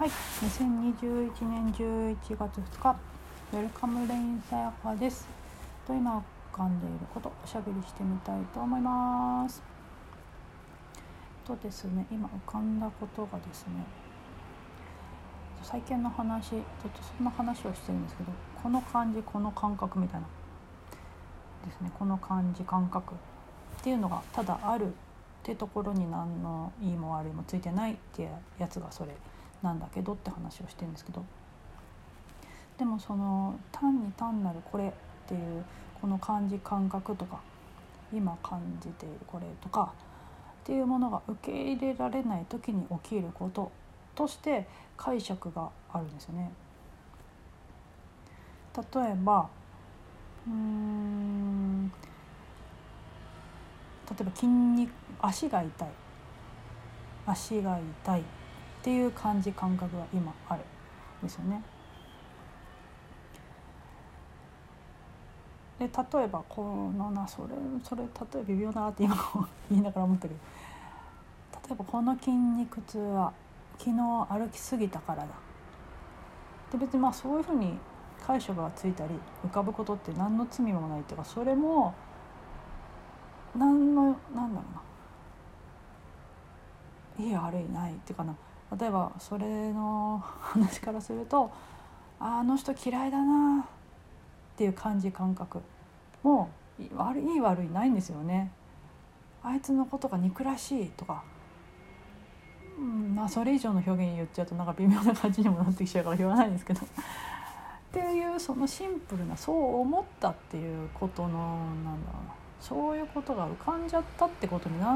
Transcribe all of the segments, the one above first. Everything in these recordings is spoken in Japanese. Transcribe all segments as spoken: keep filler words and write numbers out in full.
はい、にせんにじゅういちねんじゅういちがつふつか、ウェルカムレインさやかです。と今浮かんでいることおしゃべりしてみたいと思います。とですね、今浮かんだことがですね、再建の話、ちょっとそんな話をしてるんですけど、この感じ、この感覚みたいなですね、この感じ、感覚っていうのがただあるってところに何のいいも悪いもついてないってやつがそれなんだけどって話をしてるんですけど、でもその単に単なるこれっていうこの感じ感覚とか今感じているこれとかっていうものが受け入れられない時に起きることとして解釈があるんですよね。例えばうーん例えば筋肉足が痛い足が痛いっていう感じ感覚が今あるんですよね。で例えばこのなそれそれ例えば微妙だなって今言いながら思ったけど、例えばこの筋肉痛は昨日歩きすぎたからだ。で別にまあそういうふうに解釈がついたり浮かぶことって何の罪もないっていうか、それも何のなんだろうな、いい悪いないっていうかな。例えばそれの話からすると、あの人嫌いだなっていう感じ感覚もいい悪い悪いないんですよね。あいつのことが憎らしいとか、うんまあ、それ以上の表現言っちゃうとなんか微妙な感じにもなってきちゃうから言わないんですけどっていうそのシンプルなそう思ったっていうことのなんだろうな、そういうことが浮かんじゃったってことに な,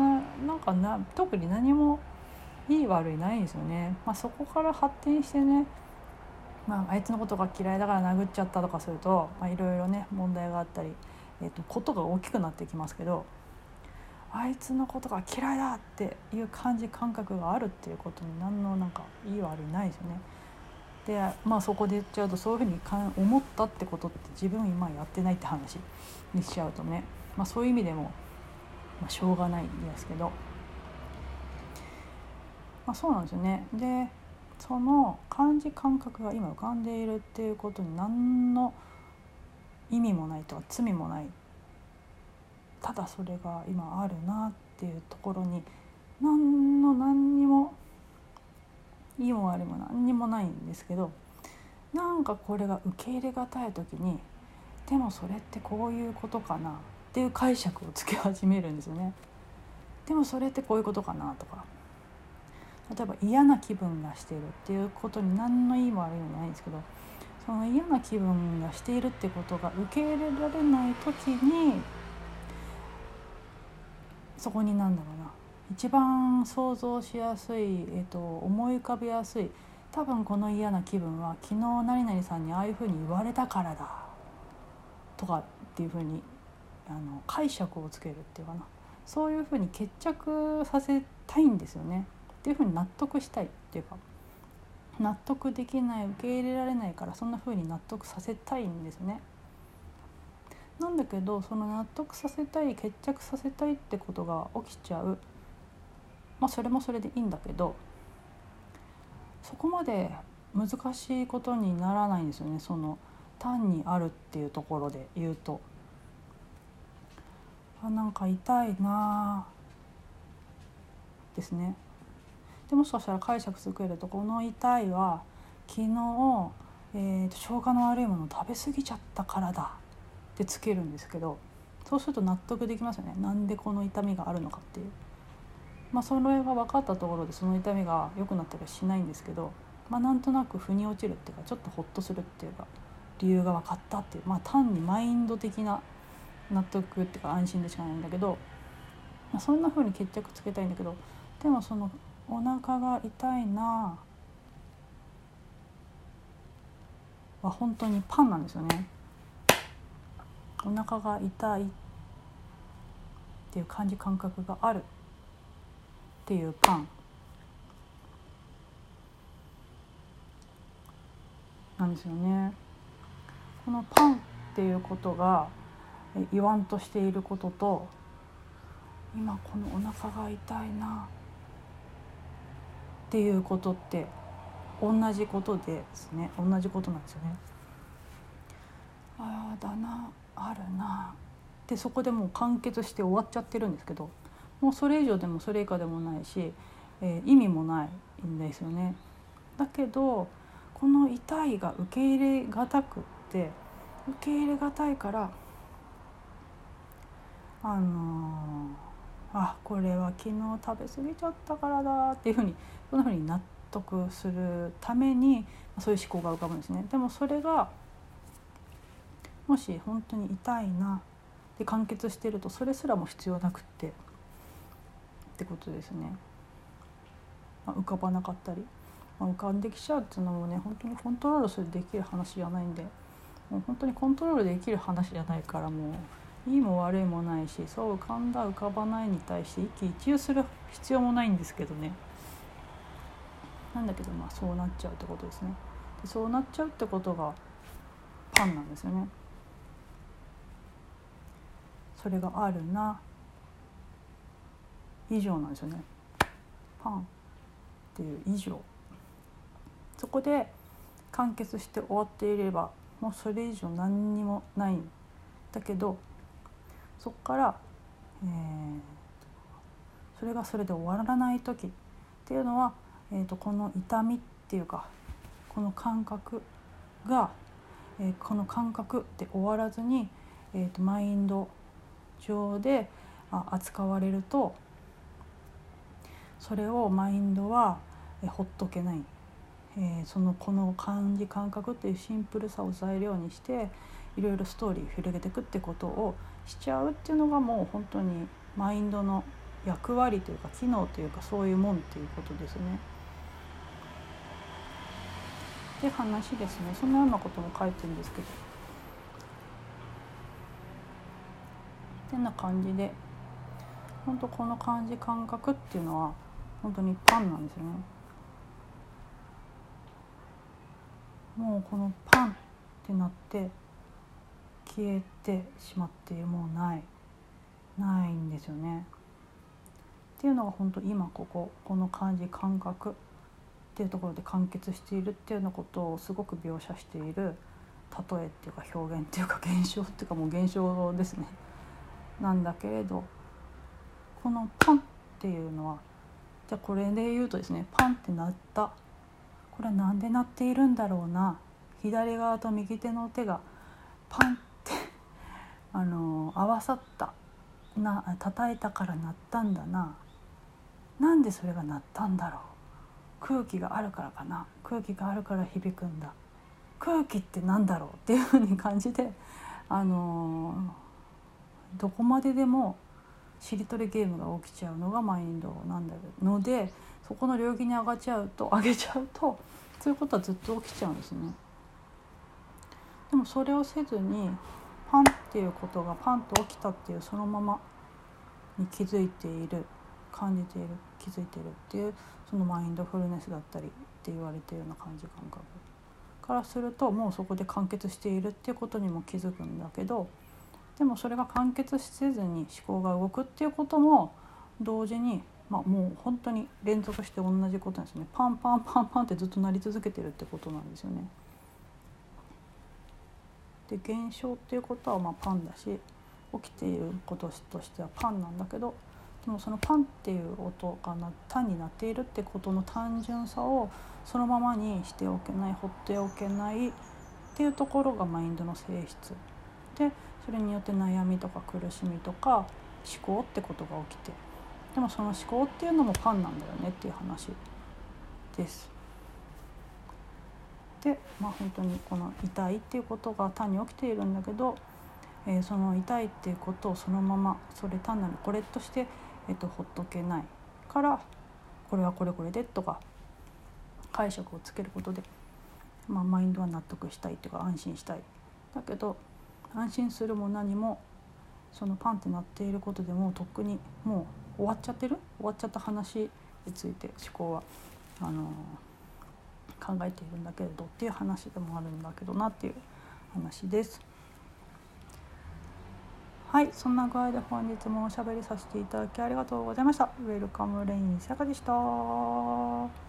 なんかな特に何もいい悪いないんですよね。まあ、そこから発展してね、まあ、あいつのことが嫌いだから殴っちゃったとかするといろいろね問題があったり、えー、とことが大きくなってきますけど、あいつのことが嫌いだっていう感じ感覚があるっていうことに何のなんかいい悪いないですよね。でまあそこで言っちゃうと、そういうふうに思ったってことって自分今やってないって話にしちゃうとね、まあ、そういう意味でも、まあ、しょうがないんですけど、まあ、そうなんですよね。でその感じ感覚が今浮かんでいるっていうことに何の意味もないとか罪もない、ただそれが今あるなっていうところに何の何にもいいも悪いも何にもないんですけど、なんかこれが受け入れがたい時にでもそれってこういうことかなっていう解釈をつけ始めるんですよね。でもそれってこういうことかなとか、例えば嫌な気分がしているっていうことに何のいいも悪いもないんですけど、その嫌な気分がしているってことが受け入れられない時にそこに何だろうな、一番想像しやすい、えーと、思い浮かびやすい、多分この嫌な気分は昨日何々さんにああいうふうに言われたからだとかっていうふうにあの解釈をつけるっていうかな、そういうふうに決着させたいんですよねっていうふうに納得したいっていうか、納得できない受け入れられないからそんなふうに納得させたいんですよね。なんだけどその納得させたい決着させたいってことが起きちゃう、まあそれもそれでいいんだけど、そこまで難しいことにならないんですよね。その単にあるっていうところで言うと、あなんか痛いなですね。でもしかしたら解釈つけると、この痛いは昨日、えー、と消化の悪いものを食べ過ぎちゃったからだってつけるんですけど、そうすると納得できますよね。なんでこの痛みがあるのかっていう、まあ、それが分かったところでその痛みが良くなったりはしないんですけど、まあ、なんとなく腑に落ちるっていうか、ちょっとホッとするっていうか、理由が分かったっていう、まあ、単にマインド的な納得っていうか安心でしかないんだけど、まあ、そんな風に決着つけたいんだけど、でもそのお腹が痛いなは本当にパンなんですよね。お腹が痛いっていう感じ感覚があるっていうパンなんですよね。このパンっていうことが言わんとしていることと、今このお腹が痛いなっていうことって同じことですね、同じことなんですよね。ああだな、あるなで、そこでもう完結して終わっちゃってるんですけど、もうそれ以上でもそれ以下でもないし、えー、意味もないんですよね。だけどこの痛いが受け入れがたくって、受け入れがたいからあのー、あこれは昨日食べ過ぎちゃったからだっていうふうに、そんなふうに納得するためにそういう思考が浮かぶんですね。でもそれがもし本当に痛いなで完結していると、それすらも必要なくってってことですね。まあ、浮かばなかったり、まあ、浮かんできちゃうっていうのもね、本当にコントロールするできる話じゃないんで、もう本当にコントロールできる話じゃないから、もういいも悪いもないし、そう浮かんだ浮かばないに対して一喜一憂する必要もないんですけどね。なんだけどまあそうなっちゃうってことですね。でそうなっちゃうってことがパンなんですよね。それがあるな以上なんですよね。パンっていう以上、そこで完結して終わっていればもうそれ以上何にもないんだけど、そこから、えー、それがそれで終わらない時っていうのは、えーと、この痛みっていうかこの感覚が、えー、この感覚で終わらずに、えーと、マインド上で扱われると、それをマインドはほっとけない、えー、そのこの感じ感覚っていうシンプルさを材料にしていろいろストーリーを広げていくってことをしちゃうっていうのが、もう本当にマインドの役割というか機能というか、そういうもんっていうことですね。で話ですね、そのようなことも書いてるんですけど、てな感じで、本当この感じ感覚っていうのは本当にパンなんですよね。もうこのパンってなって消えてしまって、もうないないんですよね。っていうのが本当今こここの感じ感覚っていうところで完結しているっていうようなことをすごく描写している例えっていうか表現っていうか現象っていうか、もう現象ですね。なんだけれど、このパンっていうのは、じゃあこれで言うとですね、パンって鳴った、これはなんで鳴っているんだろうな、左側と右手の手がパンってあの合わさったな、叩いたから鳴ったんだな、なんでそれが鳴ったんだろう、空気があるからかな、空気があるから響くんだ、空気ってなんだろうっていうふうに感じで、あのどこまででもしりとりゲームが起きちゃうのがマインドなんだので、そこの領域に上がっちゃうと上げちゃうと、そういうことはずっと起きちゃうんですね。でもそれをせずに、パンっていうことがパンと起きたっていう、そのままに気づいている、感じている、気づいているっていう、そのマインドフルネスだったりって言われているような感じ感覚からすると、もうそこで完結しているっていうことにも気づくんだけど、でもそれが完結せずに思考が動くっていうことも同時に、まあ、もう本当に連続して同じことなんですね。パンパンパンパンってずっと鳴り続けてるってことなんですよね。で現象っていうことはまあパンだし、起きていることとしてはパンなんだけど、でもそのパンっていう音が単に鳴っているってことの単純さをそのままにしておけない、放っておけないっていうところがマインドの性質で、それによって悩みとか苦しみとか思考ってことが起きて、でもその思考っていうのもパンなんだよねっていう話です。で、まあ、本当にこの痛いっていうことが単に起きているんだけど、えー、その痛いっていうことをそのまま、それ単なるこれとして、えー、とほっとけないから、これはこれこれでとか解釈をつけることで、まあ、マインドは納得したいっていうか安心したい、だけど安心するも何も、そのパンって鳴っていることでもうとっくにもう終わっちゃってる、終わっちゃった話について思考はあの考えているんだけれどっていう話でもあるんだけどなっていう話です。はい、そんな具合で本日もおしゃべりさせていただきありがとうございました。ウェルカムレインさやかでした。